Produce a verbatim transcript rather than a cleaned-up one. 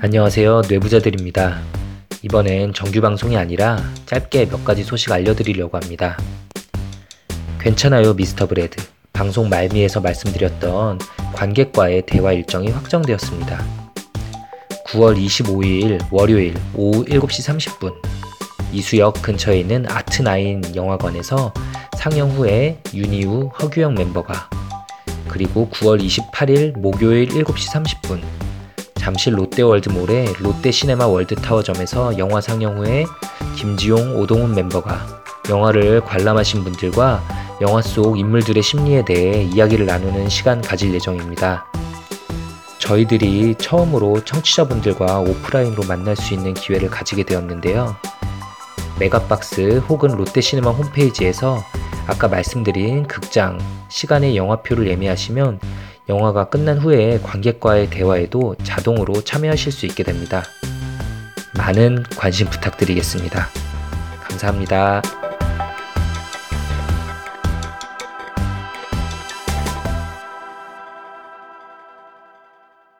안녕하세요, 뇌부자들입니다. 이번엔 정규방송이 아니라 짧게 몇 가지 소식 알려드리려고 합니다. 괜찮아요 미스터 브래드 방송 말미에서 말씀드렸던 관객과의 대화 일정이 확정되었습니다. 구월 이십오일 월요일 오후 일곱시 삼십분 이수역 근처에 있는 아트나인 영화관에서 상영 후에 윤희우, 허규형 멤버가, 그리고 구월 이십팔일 목요일 일곱시 삼십분 잠실 롯데월드몰의 롯데시네마 월드타워점에서 영화 상영 후에 김지용, 오동훈 멤버가 영화를 관람하신 분들과 영화 속 인물들의 심리에 대해 이야기를 나누는 시간 가질 예정입니다. 저희들이 처음으로 청취자분들과 오프라인으로 만날 수 있는 기회를 가지게 되었는데요. 메가박스 혹은 롯데시네마 홈페이지에서 아까 말씀드린 극장, 시간의 영화표를 예매하시면 영화가 끝난 후에 관객과의 대화에도 자동으로 참여하실 수 있게 됩니다. 많은 관심 부탁드리겠습니다. 감사합니다.